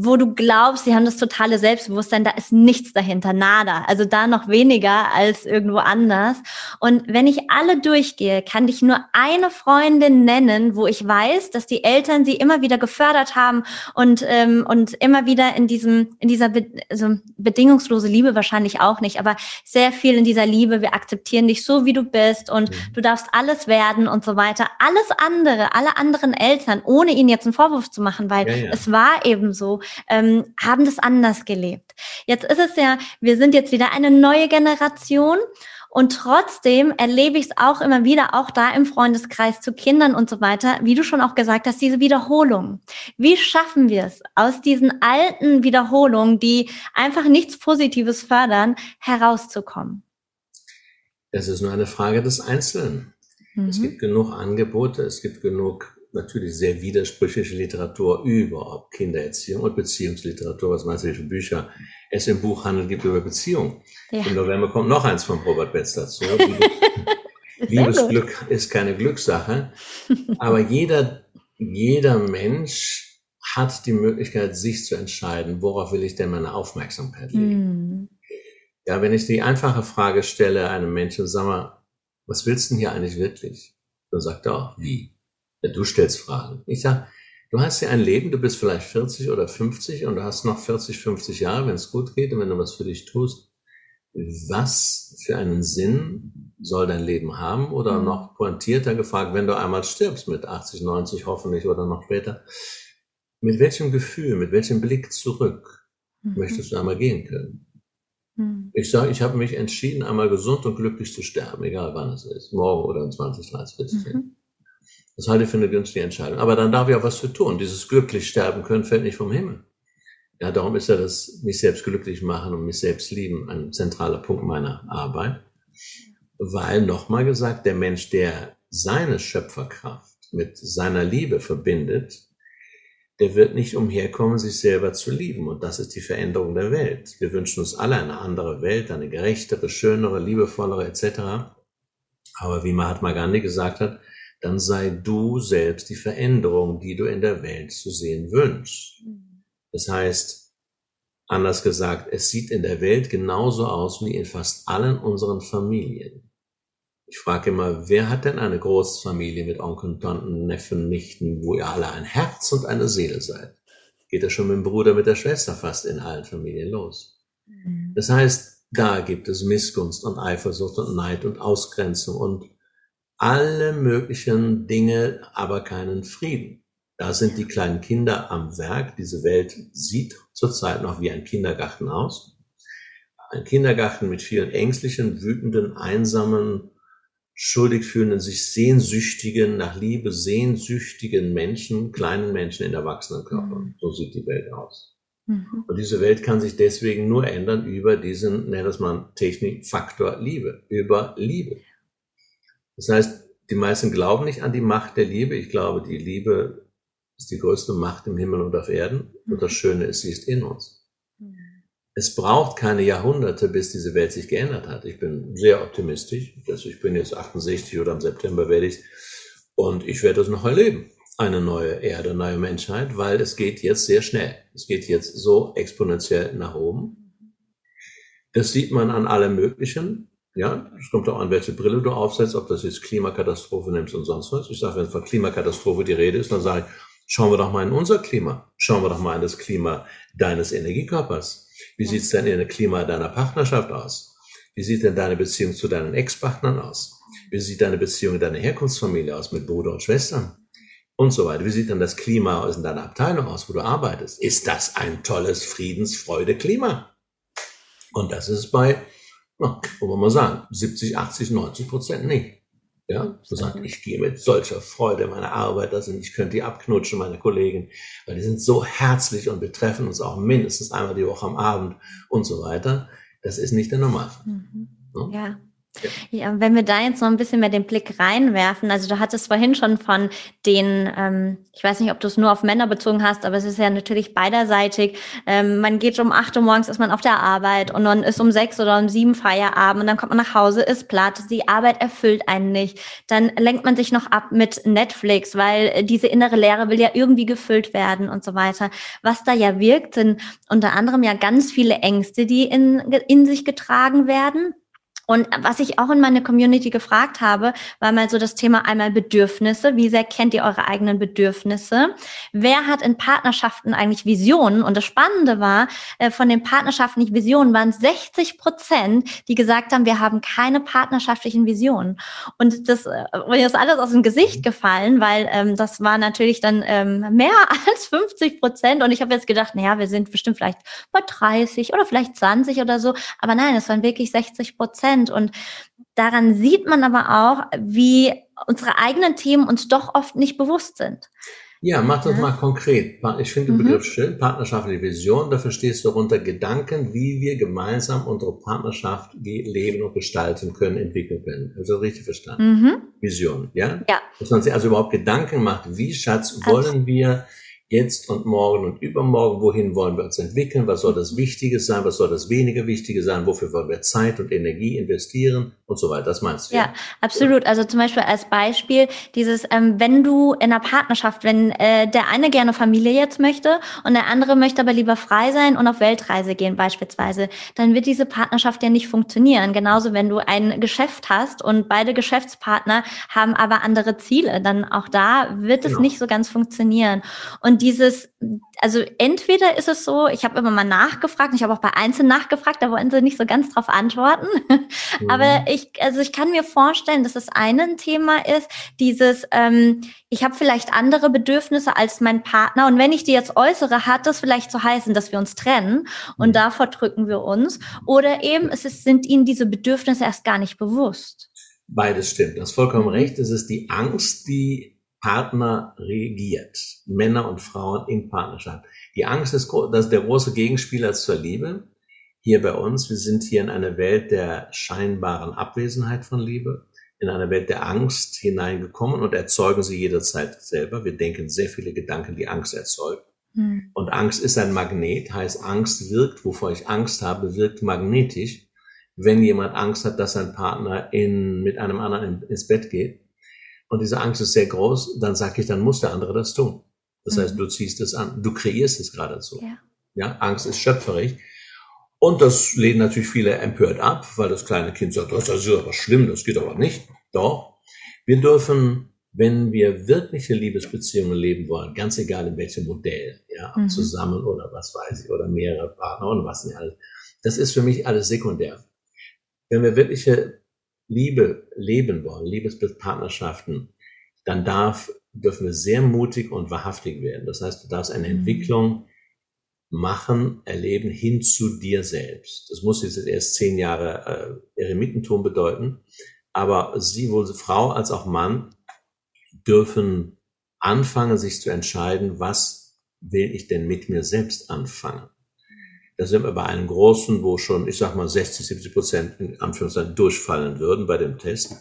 wo du glaubst, sie haben das totale Selbstbewusstsein, da ist nichts dahinter, nada. Also da noch weniger als irgendwo anders. Und wenn ich alle durchgehe, kann dich nur eine Freundin nennen, wo ich weiß, dass die Eltern sie immer wieder gefördert haben und ähm, und immer wieder in diesem in dieser Be- also bedingungslose Liebe wahrscheinlich auch nicht, aber sehr viel in dieser Liebe, wir akzeptieren dich so, wie du bist und mhm. du darfst alles werden und so weiter. Alles andere, alle anderen Eltern, ohne ihnen jetzt einen Vorwurf zu machen, weil ja, ja. es war eben so, ähm, haben das anders gelebt. Jetzt ist es ja, wir sind jetzt wieder eine neue Generation. Und trotzdem erlebe ich es auch immer wieder, auch da im Freundeskreis zu Kindern und so weiter, wie du schon auch gesagt hast, diese Wiederholung. Wie schaffen wir es, aus diesen alten Wiederholungen, die einfach nichts Positives fördern, herauszukommen? Das ist nur eine Frage des Einzelnen. Mhm. Es gibt genug Angebote, es gibt genug natürlich sehr widersprüchliche Literatur über ob Kindererziehung und Beziehungsliteratur, was meinst du, für Bücher es im Buchhandel gibt über Beziehung. Ja. Im November kommt noch eins von Robert Betz dazu. Liebesglück ist keine Glückssache, aber jeder, jeder Mensch hat die Möglichkeit, sich zu entscheiden, worauf will ich denn meine Aufmerksamkeit legen. Mm. Ja, wenn ich die einfache Frage stelle einem Menschen, sag mal, was willst du denn hier eigentlich wirklich? Dann sagt er auch, wie? Du stellst Fragen. Ich sage, du hast ja ein Leben, du bist vielleicht vierzig oder fünfzig und du hast noch vierzig, fünfzig Jahre, wenn es gut geht und wenn du was für dich tust. Was für einen Sinn soll dein Leben haben? Oder noch pointierter gefragt, wenn du einmal stirbst mit achtzig, neunzig hoffentlich oder noch später, mit welchem Gefühl, mit welchem Blick zurück mhm. möchtest du einmal gehen können? Mhm. Ich sage, ich habe mich entschieden, einmal gesund und glücklich zu sterben, egal wann es ist, morgen oder in zwanzig, dreißig, vierzig Jahren. Das halte ich für eine günstige Entscheidung. Aber dann darf ich auch was für tun. Dieses glücklich sterben können fällt nicht vom Himmel. Ja, darum ist ja das mich selbst glücklich machen und mich selbst lieben ein zentraler Punkt meiner Arbeit. Weil, nochmal gesagt, der Mensch, der seine Schöpferkraft mit seiner Liebe verbindet, der wird nicht umherkommen, sich selber zu lieben. Und das ist die Veränderung der Welt. Wir wünschen uns alle eine andere Welt, eine gerechtere, schönere, liebevollere et cetera. Aber wie Mahatma Gandhi gesagt hat, dann sei du selbst die Veränderung, die du in der Welt zu sehen wünschst. Das heißt, anders gesagt, es sieht in der Welt genauso aus wie in fast allen unseren Familien. Ich frage immer, wer hat denn eine Großfamilie mit Onkeln, Tanten, Neffen, Nichten, wo ihr alle ein Herz und eine Seele seid? Geht das schon mit dem Bruder, mit der Schwester fast in allen Familien los. Das heißt, da gibt es Missgunst und Eifersucht und Neid und Ausgrenzung und alle möglichen Dinge, aber keinen Frieden. Da sind die kleinen Kinder am Werk. Diese Welt sieht zurzeit noch wie ein Kindergarten aus. Ein Kindergarten mit vielen ängstlichen, wütenden, einsamen, schuldig fühlenden, sich sehnsüchtigen, nach Liebe sehnsüchtigen Menschen, kleinen Menschen in erwachsenen Körpern. So sieht die Welt aus. Mhm. Und diese Welt kann sich deswegen nur ändern über diesen, nennt das mal Technikfaktor Liebe, über Liebe. Das heißt, die meisten glauben nicht an die Macht der Liebe. Ich glaube, die Liebe ist die größte Macht im Himmel und auf Erden. Und das Schöne ist, sie ist in uns. Es braucht keine Jahrhunderte, bis diese Welt sich geändert hat. Ich bin sehr optimistisch. Also ich bin jetzt achtundsechzig oder im September werde ich. Und ich werde das noch erleben. Eine neue Erde, neue Menschheit, weil es geht jetzt sehr schnell. Es geht jetzt so exponentiell nach oben. Das sieht man an allem Möglichen. Ja, es kommt auch an, welche Brille du aufsetzt, ob das jetzt Klimakatastrophe nimmst und sonst was. Ich sage, wenn von Klimakatastrophe die Rede ist, dann sage ich, schauen wir doch mal in unser Klima. Schauen wir doch mal in das Klima deines Energiekörpers. Wie sieht's denn in das Klima deiner Partnerschaft aus? Wie sieht denn deine Beziehung zu deinen Ex-Partnern aus? Wie sieht deine Beziehung in deiner Herkunftsfamilie aus mit Bruder und Schwestern? Und so weiter. Wie sieht dann das Klima aus in deiner Abteilung aus, wo du arbeitest? Ist das ein tolles Friedensfreude-Klima? Und das ist bei Na, wollen wir mal sagen, siebzig, achtzig, neunzig Prozent nicht. Ja, so sagt, ich gehe mit solcher Freude in meine Arbeit, dass ich könnte die abknutschen, meine Kollegen, weil die sind so herzlich und betreffen uns auch mindestens einmal die Woche am Abend und so weiter. Das ist nicht der Normalfall. Mhm. No? Ja. Ja. Ja, wenn wir da jetzt noch ein bisschen mehr den Blick reinwerfen, also du hattest vorhin schon von den, ähm, ich weiß nicht, ob du es nur auf Männer bezogen hast, aber es ist ja natürlich beiderseitig, ähm, man geht um acht Uhr morgens, ist man auf der Arbeit und dann ist um sechs oder um sieben Feierabend und dann kommt man nach Hause, ist platt, die Arbeit erfüllt einen nicht, dann lenkt man sich noch ab mit Netflix, weil diese innere Leere will ja irgendwie gefüllt werden und so weiter. Was da ja wirkt, sind unter anderem ja ganz viele Ängste, die in, in sich getragen werden. Und was ich auch in meine Community gefragt habe, war mal so das Thema einmal Bedürfnisse. Wie sehr kennt ihr eure eigenen Bedürfnisse? Wer hat in Partnerschaften eigentlich Visionen? Und das Spannende war, von den Partnerschaften, nicht Visionen, waren sechzig Prozent, die gesagt haben, wir haben keine partnerschaftlichen Visionen. Und das, mir ist alles aus dem Gesicht gefallen, weil ähm, das war natürlich dann ähm, mehr als fünfzig Prozent. Und ich habe jetzt gedacht, naja, wir sind bestimmt vielleicht bei dreißig oder vielleicht zwanzig oder so. Aber nein, es waren wirklich sechzig Prozent. Prozent. Und daran sieht man aber auch, wie unsere eigenen Themen uns doch oft nicht bewusst sind. Ja, mach das ja. mal konkret. Ich finde den mhm. Begriff schön, partnerschaftliche Vision. Da verstehst du darunter Gedanken, wie wir gemeinsam unsere Partnerschaft leben und gestalten können, entwickeln können. Habe ich das richtig verstanden? Mhm. Vision, ja? Ja. Dass man sich also überhaupt Gedanken macht, wie, Schatz, wollen wir jetzt und morgen und übermorgen, wohin wollen wir uns entwickeln, was soll das Wichtige sein, was soll das weniger Wichtige sein, wofür wollen wir Zeit und Energie investieren und so weiter, das meinst du? Ja, ja. absolut, also zum Beispiel als Beispiel dieses, ähm, wenn du in einer Partnerschaft, wenn äh, der eine gerne Familie jetzt möchte und der andere möchte aber lieber frei sein und auf Weltreise gehen beispielsweise, dann wird diese Partnerschaft ja nicht funktionieren, genauso wenn du ein Geschäft hast und beide Geschäftspartner haben aber andere Ziele, dann auch da wird es genau. nicht so ganz funktionieren. Und dieses, also entweder ist es so, ich habe immer mal nachgefragt, ich habe auch bei Einzelnen nachgefragt, da wollten sie nicht so ganz drauf antworten, mhm. aber ich, also ich kann mir vorstellen, dass das eine ein Thema ist, dieses, ähm, ich habe vielleicht andere Bedürfnisse als mein Partner und wenn ich die jetzt äußere, hat das vielleicht zu heißen, dass wir uns trennen und mhm. davor drücken wir uns, oder eben es ist, sind ihnen diese Bedürfnisse erst gar nicht bewusst. Beides stimmt, das ist vollkommen recht, es ist die Angst, die Partner regiert, Männer und Frauen in Partnerschaft. Die Angst ist, dass der große Gegenspieler zur Liebe hier bei uns, wir sind hier in einer Welt der scheinbaren Abwesenheit von Liebe, in einer Welt der Angst hineingekommen und erzeugen sie jederzeit selber. Wir denken sehr viele Gedanken, die Angst erzeugen. Hm. Und Angst ist ein Magnet, heißt Angst wirkt, wovor ich Angst habe, wirkt magnetisch. Wenn jemand Angst hat, dass sein Partner in, mit einem anderen ins Bett geht, und diese Angst ist sehr groß, dann sage ich, dann muss der andere das tun. Das mhm. heißt, du ziehst es an, du kreierst es geradezu. Ja. Ja, Angst ist schöpferisch. Und das lehnen natürlich viele empört ab, weil das kleine Kind sagt, das ist aber schlimm, das geht aber nicht. Doch, wir dürfen, wenn wir wirkliche Liebesbeziehungen leben wollen, ganz egal in welchem Modell, ja, mhm. zusammen oder was weiß ich, oder mehrere Partner und was nicht alles, das ist für mich alles sekundär. Wenn wir wirkliche Liebe leben wollen, Liebespartnerschaften, dann darf, dürfen wir sehr mutig und wahrhaftig werden. Das heißt, du darfst eine mhm. Entwicklung machen, erleben, hin zu dir selbst. Das muss jetzt erst zehn Jahre äh, Eremitentum bedeuten, aber sie, sowohl Frau als auch Mann, dürfen anfangen, sich zu entscheiden, was will ich denn mit mir selbst anfangen. Da sind wir bei einem großen, wo schon, ich sag mal, sechzig, siebzig Prozent in Anführungszeichen durchfallen würden bei dem Test.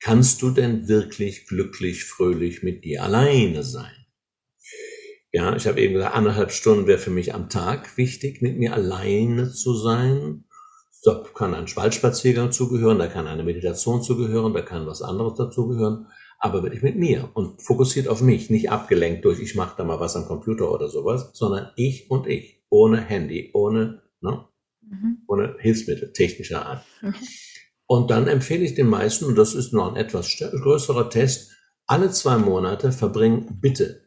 Kannst du denn wirklich glücklich, fröhlich mit dir alleine sein? Ja, ich habe eben gesagt, anderthalb Stunden wäre für mich am Tag wichtig, mit mir alleine zu sein. Da kann ein Waldspaziergang zugehören, da kann eine Meditation zugehören, da kann was anderes dazugehören. Aber bin ich mit mir und fokussiert auf mich, nicht abgelenkt durch, ich mache da mal was am Computer oder sowas, sondern ich und ich. Ohne Handy, ohne, ne? mhm. ohne Hilfsmittel technischer Art. Mhm. Und dann empfehle ich den meisten, und das ist noch ein etwas größerer Test, alle zwei Monate verbringen, bitte,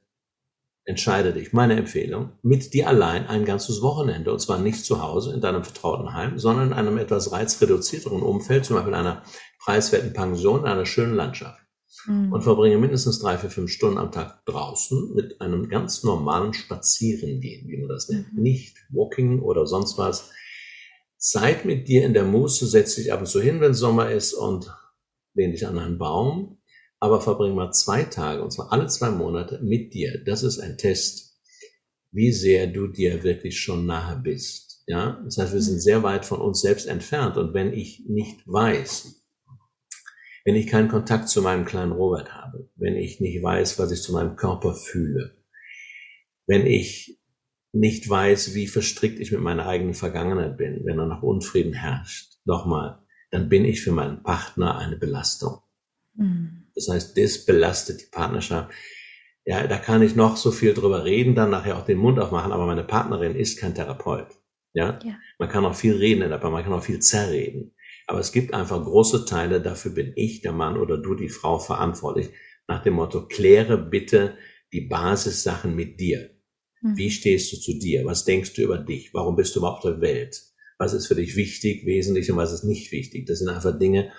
entscheide dich, meine Empfehlung, mit dir allein ein ganzes Wochenende. Und zwar nicht zu Hause in deinem vertrauten Heim, sondern in einem etwas reizreduzierteren Umfeld, zum Beispiel in einer preiswerten Pension, in einer schönen Landschaft. Mhm. Und verbringe mindestens drei, vier, fünf Stunden am Tag draußen mit einem ganz normalen Spazierengehen, wie man das nennt. Mhm. Nicht Walking oder sonst was. Zeit mit dir in der Muße, setz dich ab und zu hin, wenn Sommer ist, und lehn dich an einen Baum. Aber verbring mal zwei Tage, und zwar alle zwei Monate, mit dir. Das ist ein Test, wie sehr du dir wirklich schon nahe bist. Ja? Das heißt, wir mhm. sind sehr weit von uns selbst entfernt. Und wenn ich nicht weiß, wenn ich keinen Kontakt zu meinem kleinen Robert habe, wenn ich nicht weiß, was ich zu meinem Körper fühle, wenn ich nicht weiß, wie verstrickt ich mit meiner eigenen Vergangenheit bin, wenn da noch Unfrieden herrscht, nochmal, dann bin ich für meinen Partner eine Belastung. Mhm. Das heißt, das belastet die Partnerschaft. Ja, da kann ich noch so viel drüber reden, dann nachher auch den Mund aufmachen, aber meine Partnerin ist kein Therapeut. Ja? Ja. Man kann auch viel reden, aber man kann auch viel zerreden. Aber es gibt einfach große Teile, dafür bin ich, der Mann oder du, die Frau, verantwortlich. Nach dem Motto, kläre bitte die Basissachen mit dir. Mhm. Wie stehst du zu dir? Was denkst du über dich? Warum bist du überhaupt auf der Welt? Was ist für dich wichtig, wesentlich und was ist nicht wichtig? Das sind einfach Dinge,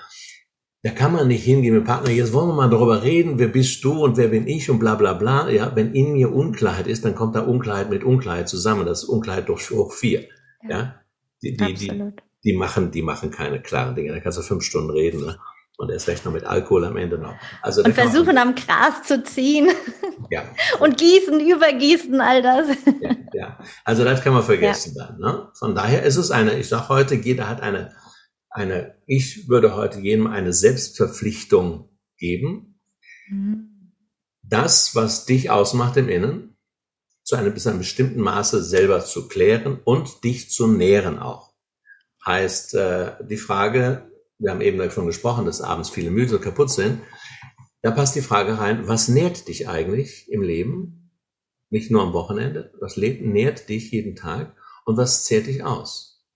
da kann man nicht hingehen mit dem Partner, jetzt wollen wir mal darüber reden, wer bist du und wer bin ich und bla bla bla. Ja, wenn in mir Unklarheit ist, dann kommt da Unklarheit mit Unklarheit zusammen. Das ist Unklarheit durch hoch vier. Ja, ja? Die, die, Absolut. Die, die machen, die machen keine klaren Dinge. Da kannst du fünf Stunden reden, ne? Und erst recht noch mit Alkohol am Ende noch. Also und versuchen am Gras zu ziehen. Ja. Und gießen, übergießen, all das. Ja, ja. Also das kann man vergessen ja. dann. Ne? Von daher ist es eine, ich sage heute, jeder hat eine, eine, ich würde heute jedem eine Selbstverpflichtung geben, mhm. das, was dich ausmacht im Innen, zu einem, bis einem bestimmten Maße selber zu klären und dich zu nähren auch. Heißt, äh, die Frage, wir haben eben davon gesprochen, dass abends viele müde und kaputt sind. Da passt die Frage rein, was nährt dich eigentlich im Leben? Nicht nur am Wochenende. Was nährt dich jeden Tag? Und was zehrt dich aus?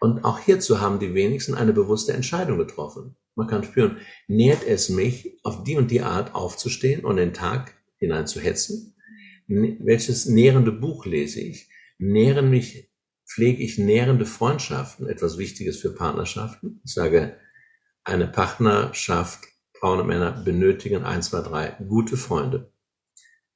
Und auch hierzu haben die wenigsten eine bewusste Entscheidung getroffen. Man kann spüren, nährt es mich, auf die und die Art aufzustehen und den Tag hinein zu hetzen? Welches nährende Buch lese ich? Nähren mich Pflege ich nährende Freundschaften, etwas Wichtiges für Partnerschaften. Ich sage, eine Partnerschaft, Frauen und Männer benötigen eins, zwei, drei gute Freunde.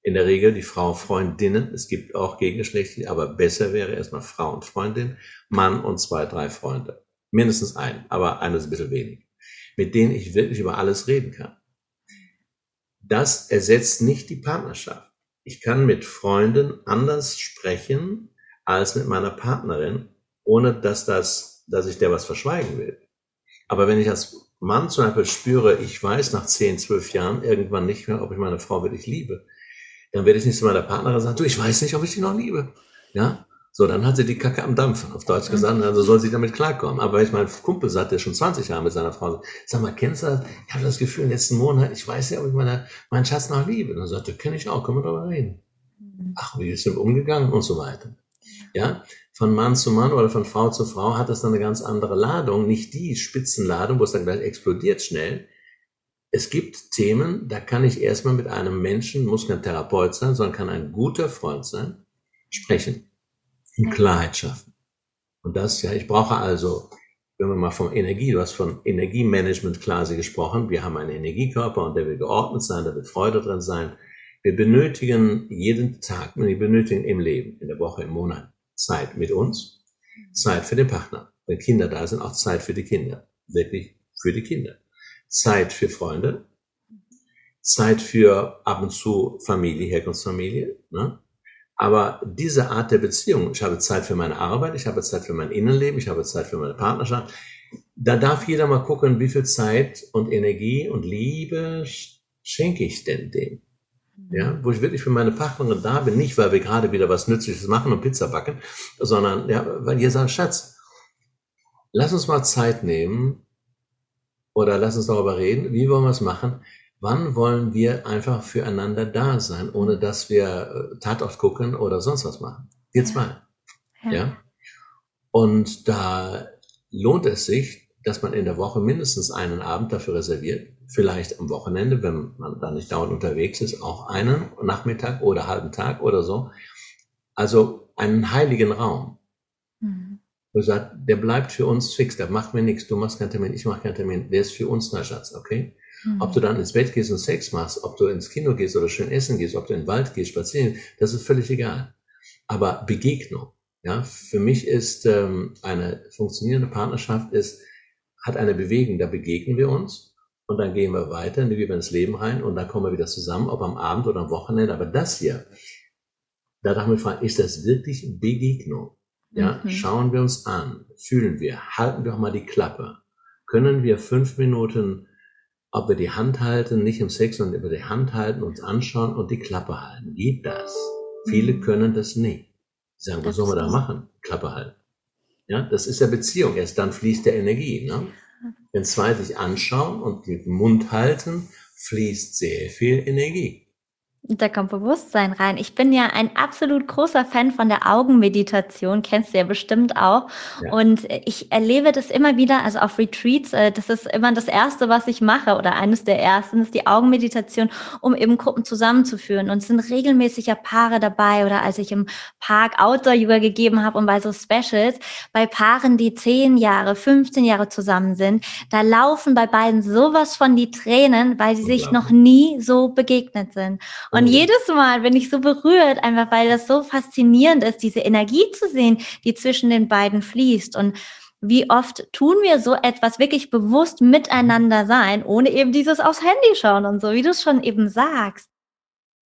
In der Regel die Frau Freundinnen, es gibt auch gegengeschlechtliche, aber besser wäre erstmal Frau und Freundin, Mann und zwei, drei Freunde. Mindestens ein, aber eines ein bisschen wenig. Mit denen ich wirklich über alles reden kann. Das ersetzt nicht die Partnerschaft. Ich kann mit Freunden anders sprechen, als mit meiner Partnerin, ohne dass das, dass ich der was verschweigen will. Aber wenn ich als Mann zum Beispiel spüre, ich weiß nach zehn, zwölf Jahren irgendwann nicht mehr, ob ich meine Frau wirklich liebe, dann werde ich nicht zu meiner Partnerin sagen, du, ich weiß nicht, ob ich dich noch liebe. Ja? So, dann hat sie die Kacke am Dampfen, auf Deutsch gesagt, also soll sie damit klarkommen. Aber wenn ich meinen Kumpel sagt, der schon zwanzig Jahre mit seiner Frau sagt, sag mal, kennst du das? Ich habe das Gefühl, im letzten Monat, ich weiß nicht, ob ich meine, meinen Schatz noch liebe. Und dann sagt er, kenne ich auch, können wir darüber reden. Ach, wie ist denn umgegangen und so weiter. Ja, von Mann zu Mann oder von Frau zu Frau hat das dann eine ganz andere Ladung, nicht die Spitzenladung, wo es dann gleich explodiert schnell. Es gibt Themen, da kann ich erstmal mit einem Menschen, muss kein Therapeut sein, sondern kann ein guter Freund sein, sprechen, in Klarheit schaffen. Und das, ja, ich brauche also, wenn wir mal von Energie, du hast von Energiemanagement quasi gesprochen, wir haben einen Energiekörper und der will geordnet sein, da wird Freude drin sein. Wir benötigen jeden Tag, wir benötigen im Leben, in der Woche, im Monat, Zeit mit uns, Zeit für den Partner. Wenn Kinder da sind, auch Zeit für die Kinder. Wirklich für die Kinder. Zeit für Freunde. Zeit für ab und zu Familie, Herkunftsfamilie. Ne? Aber diese Art der Beziehung, ich habe Zeit für meine Arbeit, ich habe Zeit für mein Innenleben, ich habe Zeit für meine Partnerschaft. Da darf jeder mal gucken, wie viel Zeit und Energie und Liebe schenke ich denn dem? Ja, wo ich wirklich für meine Partnerin da bin, nicht weil wir gerade wieder was Nützliches machen und Pizza backen, sondern ja, weil ihr sagt, Schatz, lass uns mal Zeit nehmen oder lass uns darüber reden, wie wollen wir es machen, wann wollen wir einfach füreinander da sein, ohne dass wir Tatort gucken oder sonst was machen. Wir zwei. Ja. Ja. Und da lohnt es sich, dass man in der Woche mindestens einen Abend dafür reserviert, vielleicht am Wochenende, wenn man da nicht dauernd unterwegs ist, auch einen Nachmittag oder halben Tag oder so. Also einen heiligen Raum. Mhm. Du sagst, der bleibt für uns fix, der macht mir nichts, du machst keinen Termin, ich mache keinen Termin, der ist für uns der Schatz, okay? Mhm. Ob du dann ins Bett gehst und Sex machst, ob du ins Kino gehst oder schön essen gehst, ob du in den Wald gehst, spazieren, das ist völlig egal. Aber Begegnung, ja, für mich ist ähm, eine funktionierende Partnerschaft ist, hat eine Bewegung, da begegnen wir uns und dann gehen wir weiter, dann gehen wir ins Leben rein und dann kommen wir wieder zusammen, ob am Abend oder am Wochenende. Aber das hier, da darf man fragen, ist das wirklich Begegnung? Ja, mhm. Schauen wir uns an, fühlen wir, halten wir auch mal die Klappe. Können wir fünf Minuten, ob wir die Hand halten, nicht im Sex, sondern über die Hand halten, uns anschauen und die Klappe halten. Geht das? Mhm. Viele können das nicht. Sie sagen, das was sollen wir da machen? Klappe halten. Ja, das ist ja Beziehung. Erst dann fließt der Energie. Ne? Wenn zwei sich anschauen und den Mund halten, fließt sehr viel Energie. Da kommt Bewusstsein rein. Ich bin ja ein absolut großer Fan von der Augenmeditation, kennst du ja bestimmt auch. Ja. Und ich erlebe das immer wieder, also auf Retreats, das ist immer das Erste, was ich mache oder eines der Ersten, ist die Augenmeditation, um eben Gruppen zusammenzuführen. Und es sind regelmäßig ja Paare dabei oder als ich im Park Outdoor-Yoga gegeben habe und bei so Specials, bei Paaren, die zehn Jahre, fünfzehn Jahre zusammen sind, da laufen bei beiden sowas von die Tränen, weil sie sich noch nie so begegnet sind. Und Und jedes Mal bin ich so berührt, einfach weil das so faszinierend ist, diese Energie zu sehen, die zwischen den beiden fließt. Und wie oft tun wir so etwas wirklich bewusst miteinander sein, ohne eben dieses aufs Handy schauen und so, wie du es schon eben sagst.